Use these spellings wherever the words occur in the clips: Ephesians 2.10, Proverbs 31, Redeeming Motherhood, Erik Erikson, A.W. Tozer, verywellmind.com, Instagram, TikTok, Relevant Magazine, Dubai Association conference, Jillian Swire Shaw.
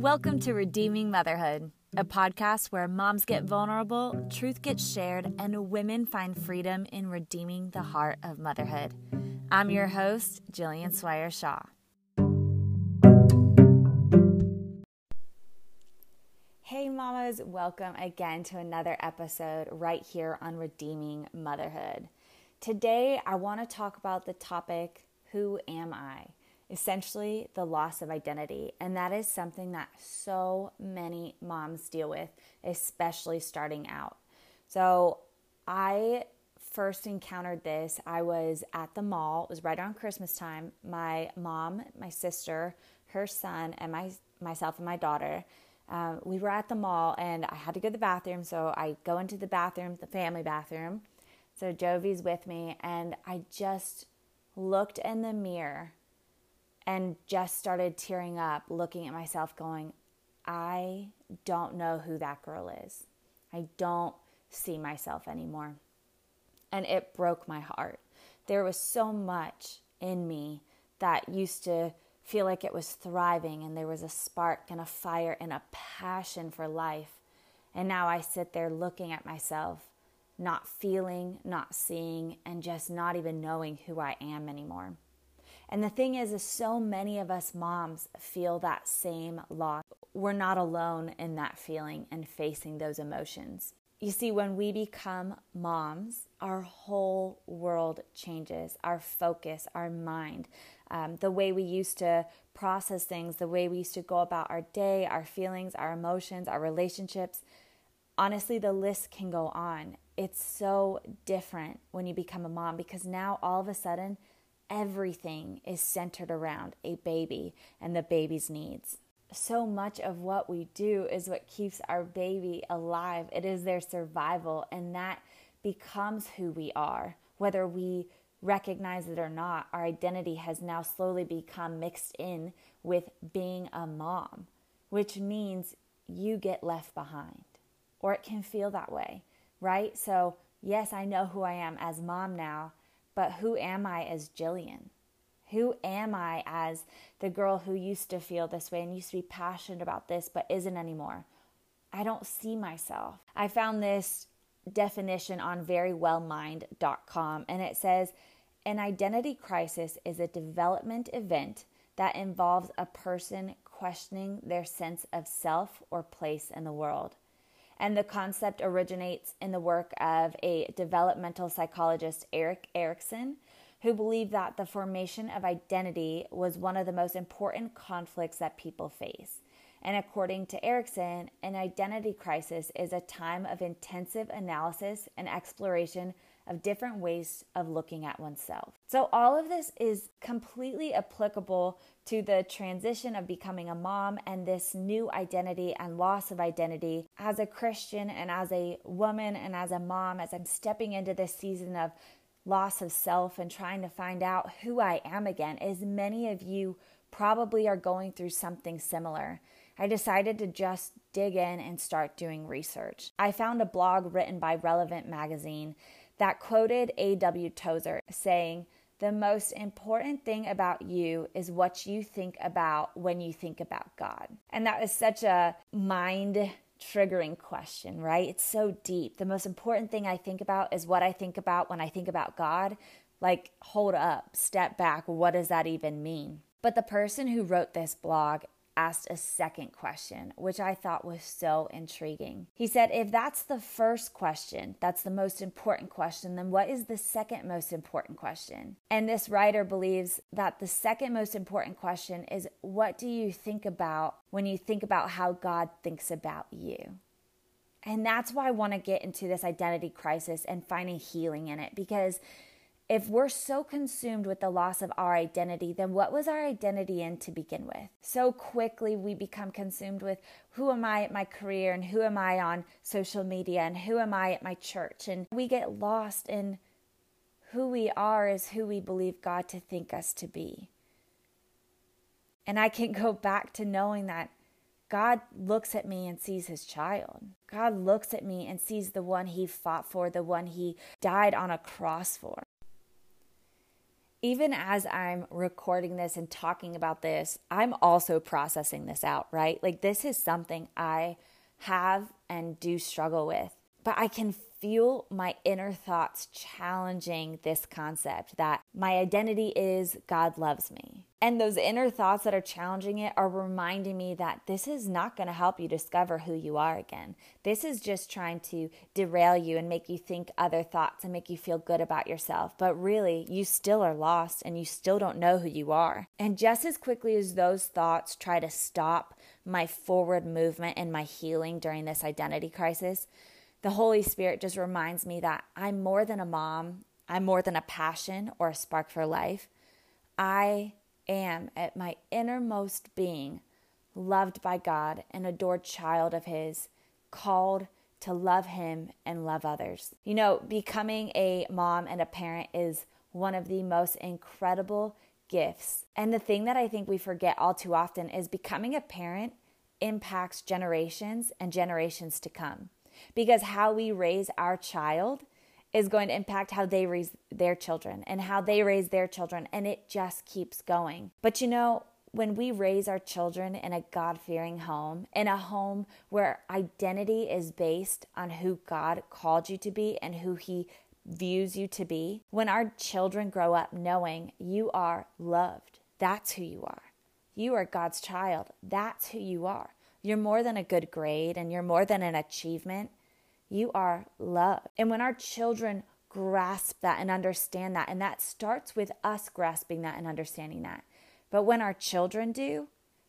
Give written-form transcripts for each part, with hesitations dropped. Welcome to Redeeming Motherhood, a podcast where moms get vulnerable, truth gets shared, and women find freedom in redeeming the heart of motherhood. I'm your host, Jillian Swire Shaw. Hey mamas, welcome again to another episode right here on Redeeming Motherhood. Today, I want to talk about the topic, who am I? Essentially, the loss of identity. And that is something that so many moms deal with, especially starting out. So I first encountered this. I was at the mall. It was right around Christmas time. My mom, my sister, her son, and myself and my daughter, we were at the mall and I had to go to the bathroom. So I go into the bathroom, the family bathroom. So Jovi's with me, and I just looked in the mirror and just started tearing up, looking at myself going, I don't know who that girl is. I don't see myself anymore. And it broke my heart. There was so much in me that used to feel like it was thriving, and there was a spark and a fire and a passion for life. And now I sit there looking at myself, not feeling, not seeing, and just not even knowing who I am anymore. And the thing is so many of us moms feel that same loss. We're not alone in that feeling and facing those emotions. You see, when we become moms, our whole world changes, our focus, our mind, the way we used to process things, the way we used to go about our day, our feelings, our emotions, our relationships. Honestly, the list can go on. It's so different when you become a mom, because now all of a sudden, everything is centered around a baby and the baby's needs. So much of what we do is what keeps our baby alive. It is their survival, and that becomes who we are. Whether we recognize it or not, our identity has now slowly become mixed in with being a mom, which means you get left behind, or it can feel that way, right? So yes, I know who I am as mom now, but who am I as Jillian? Who am I as the girl who used to feel this way and used to be passionate about this but isn't anymore? I don't see myself. I found this definition on verywellmind.com, and it says, an identity crisis is a development event that involves a person questioning their sense of self or place in the world. And the concept originates in the work of a developmental psychologist, Erik Erikson, who believed that the formation of identity was one of the most important conflicts that people face. And according to Erikson, an identity crisis is a time of intensive analysis and exploration of different ways of looking at oneself. So all of this is completely applicable to the transition of becoming a mom and this new identity and loss of identity. As a Christian and as a woman and as a mom, as I'm stepping into this season of loss of self and trying to find out who I am again, as many of you probably are going through something similar, I decided to just dig in and start doing research. I found a blog written by Relevant Magazine that quoted A.W. Tozer saying, the most important thing about you is what you think about when you think about God. And that is such a mind-triggering question, right? It's so deep. The most important thing I think about is what I think about when I think about God. Like, hold up, step back, what does that even mean? But the person who wrote this blog asked a second question, which I thought was so intriguing. He said, if that's the first question, that's the most important question, then what is the second most important question? And this writer believes that the second most important question is, what do you think about when you think about how God thinks about you? And that's why I want to get into this identity crisis and finding healing in it, because if we're so consumed with the loss of our identity, then what was our identity in to begin with? So quickly we become consumed with, who am I at my career, and who am I on social media, and who am I at my church? And we get lost in who we are is who we believe God to think us to be. And I can go back to knowing that God looks at me and sees his child. God looks at me and sees the one he fought for, the one he died on a cross for. even as I'm recording this and talking about this, I'm also processing this out, right? Like, this is something I have and do struggle with, but I can feel my inner thoughts challenging this concept that my identity is God loves me. And those inner thoughts that are challenging it are reminding me that this is not going to help you discover who you are again. This is just trying to derail you and make you think other thoughts and make you feel good about yourself. But really, you still are lost and you still don't know who you are. And just as quickly as those thoughts try to stop my forward movement and my healing during this identity crisis, the Holy Spirit just reminds me that I'm more than a mom. I'm more than a passion or a spark for life. I am, at my innermost being, loved by God, an adored child of His, called to love Him and love others. You know, becoming a mom and a parent is one of the most incredible gifts. And the thing that I think we forget all too often is becoming a parent impacts generations and generations to come. Because how we raise our child is going to impact how they raise their children and how they raise their children. And it just keeps going. But you know, when we raise our children in a God-fearing home, in a home where identity is based on who God called you to be and who He views you to be, when our children grow up knowing you are loved, that's who you are. You are God's child. That's who you are. You're more than a good grade and you're more than an achievement. You are love. And when our children grasp that and understand that, and that starts with us grasping that and understanding that. But when our children do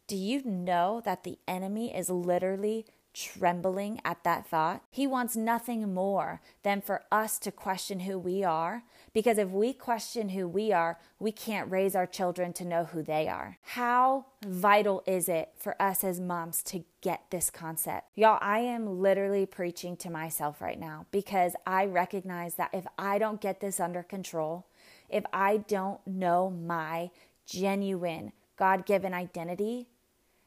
you know that the enemy is literally trembling at that thought? He wants nothing more than for us to question who we are, because if we question who we are, we can't raise our children to know who they are. How vital is it for us as moms to get this concept? Y'all, I am literally preaching to myself right now, because I recognize that if I don't get this under control, if I don't know my genuine God-given identity,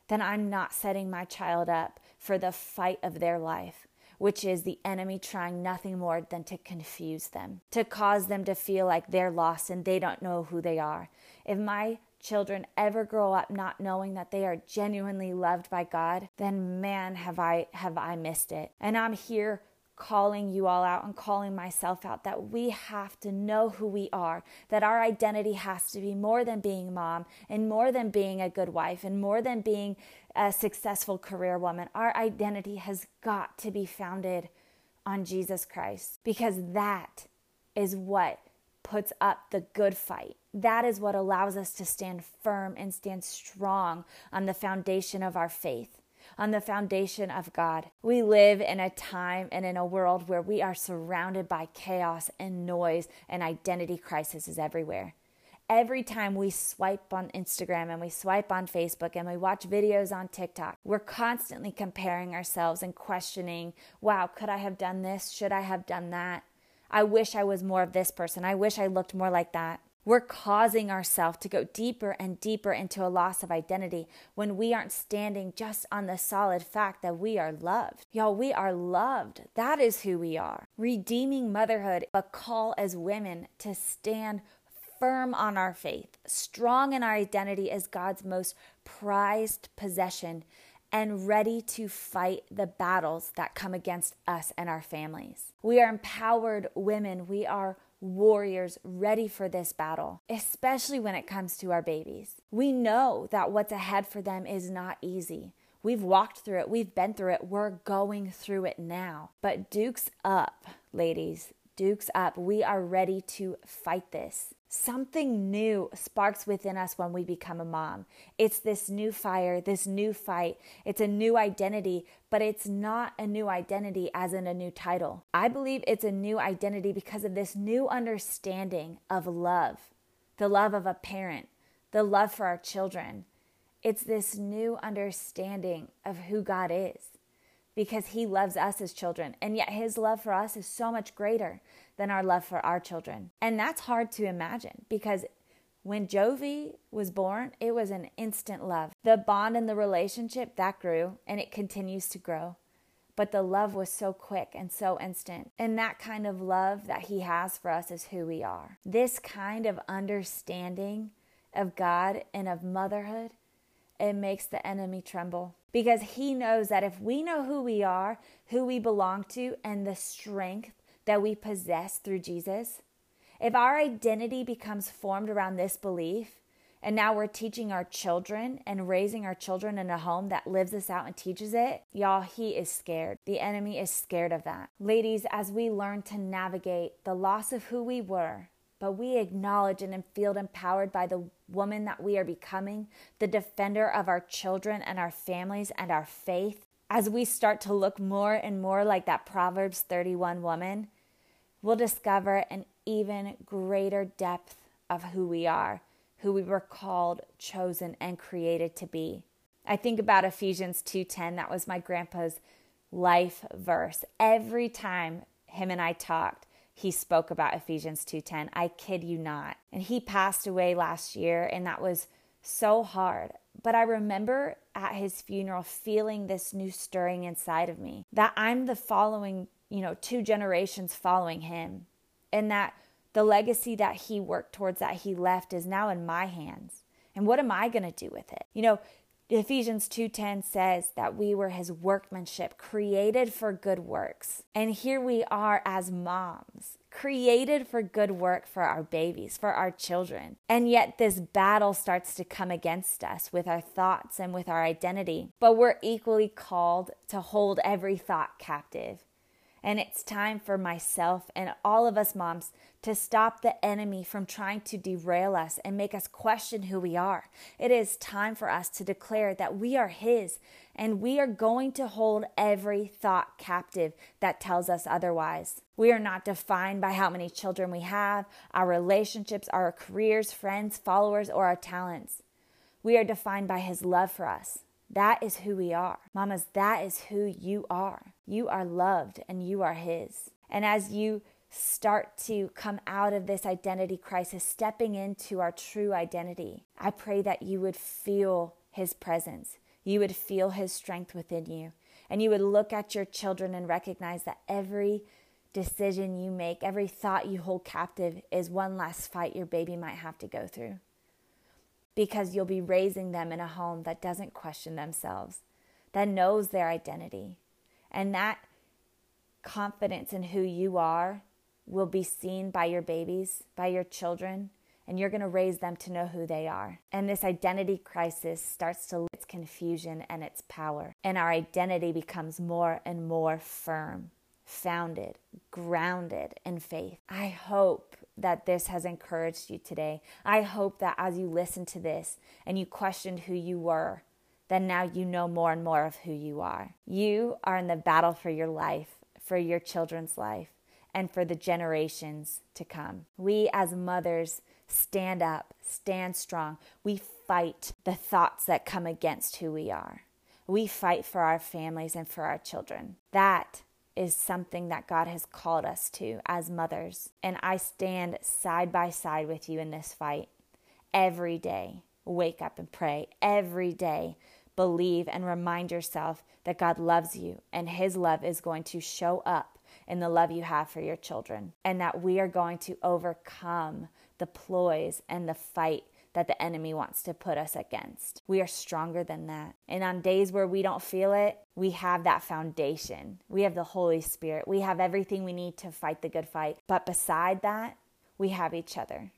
then I'm not setting my child up for the fight of their life, which is the enemy trying nothing more than to confuse them, to cause them to feel like they're lost and they don't know who they are. If my children ever grow up not knowing that they are genuinely loved by God, then man, have I missed it. And I'm here calling you all out and calling myself out that we have to know who we are, that our identity has to be more than being mom and more than being a good wife and more than being a successful career woman. Our identity has got to be founded on Jesus Christ, because that is what puts up the good fight. That is what allows us to stand firm and stand strong on the foundation of our faith, on the foundation of God. We live in a time and in a world where we are surrounded by chaos and noise, and identity crisis is everywhere. Every time we swipe on Instagram and we swipe on Facebook and we watch videos on TikTok, we're constantly comparing ourselves and questioning, wow, could I have done this? Should I have done that? I wish I was more of this person. I wish I looked more like that. We're causing ourselves to go deeper and deeper into a loss of identity when we aren't standing just on the solid fact that we are loved. Y'all, we are loved. That is who we are. Redeeming Motherhood, a call as women to stand firm on our faith, strong in our identity as God's most prized possession, and ready to fight the battles that come against us and our families. We are empowered women. We are warriors ready for this battle, especially when it comes to our babies. We know that what's ahead for them is not easy. We've walked through it. We've been through it. We're going through it now. But dukes up, ladies. Dukes up. We are ready to fight this. Something new sparks within us when we become a mom. It's this new fire, this new fight. It's a new identity, but it's not a new identity as in a new title. I believe it's a new identity because of this new understanding of love, the love of a parent, the love for our children. It's this new understanding of who God is, because He loves us as children, and yet His love for us is so much greater than our love for our children. And that's hard to imagine, because when Jovi was born, it was an instant love. The bond and the relationship, that grew, and it continues to grow. but the love was so quick and so instant. And that kind of love that he has for us is who we are. This kind of understanding of God and of motherhood, it makes the enemy tremble, because he knows that if we know who we are, who we belong to, and the strength that we possess through Jesus, if our identity becomes formed around this belief, and now we're teaching our children and raising our children in a home that lives this out and teaches it, y'all, he is scared. The enemy is scared of that. Ladies, as we learn to navigate the loss of who we were, but we acknowledge and feel empowered by the woman that we are becoming, the defender of our children and our families and our faith, as we start to look more and more like that Proverbs 31 woman, we'll discover an even greater depth of who we are, who we were called, chosen, and created to be. I think about Ephesians 2.10. That was my grandpa's life verse. Every time him and I talked, he spoke about Ephesians 2.10. I kid you not. And he passed away last year, and that was so hard. But I remember at his funeral feeling this new stirring inside of me, that I'm the following, two generations following him, and that the legacy that he worked towards, that he left, is now in my hands. And what am I going to do with it? Ephesians 2:10 says that we were his workmanship, created for good works. And here we are as moms, created for good work for our babies, for our children. And yet this battle starts to come against us with our thoughts and with our identity. But we're equally called to hold every thought captive. And it's time for myself and all of us moms to stop the enemy from trying to derail us and make us question who we are. It is time for us to declare that we are his, and we are going to hold every thought captive that tells us otherwise. We are not defined by how many children we have, our relationships, our careers, friends, followers, or our talents. We are defined by his love for us. That is who we are. Mamas, that is who you are. You are loved and you are his. And as you start to come out of this identity crisis, stepping into our true identity, I pray that you would feel his presence. You would feel his strength within you. And you would look at your children and recognize that every decision you make, every thought you hold captive, is one last fight your baby might have to go through. Because you'll be raising them in a home that doesn't question themselves, that knows their identity. And that confidence in who you are will be seen by your babies, by your children, and you're going to raise them to know who they are. And this identity crisis starts to lose its confusion and its power. And our identity becomes more and more firm, founded, grounded in faith. I hope that this has encouraged you today. I hope that as you listen to this and you questioned who you were, then now you know more and more of who you are. You are in the battle for your life, for your children's life, and for the generations to come. We as mothers stand up, stand strong. We fight the thoughts that come against who we are. We fight for our families and for our children. That is something that God has called us to as mothers. And I stand side by side with you in this fight. Every day, wake up and pray. Every day, believe and remind yourself that God loves you, and his love is going to show up in the love you have for your children, and that we are going to overcome the ploys and the fight that the enemy wants to put us against. We are stronger than that. And on days where we don't feel it, we have that foundation. We have the Holy Spirit. We have everything we need to fight the good fight. But beside that, we have each other.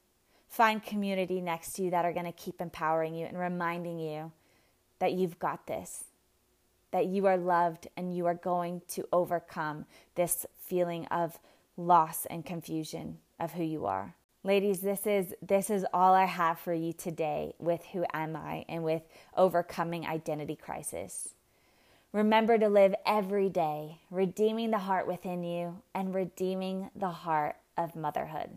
Find community next to you that are going to keep empowering you and reminding you that you've got this, that you are loved and you are going to overcome this feeling of loss and confusion of who you are. Ladies, this is all I have for you today with Who Am I and with Overcoming Identity Crisis. Remember to live every day, redeeming the heart within you and redeeming the heart of motherhood.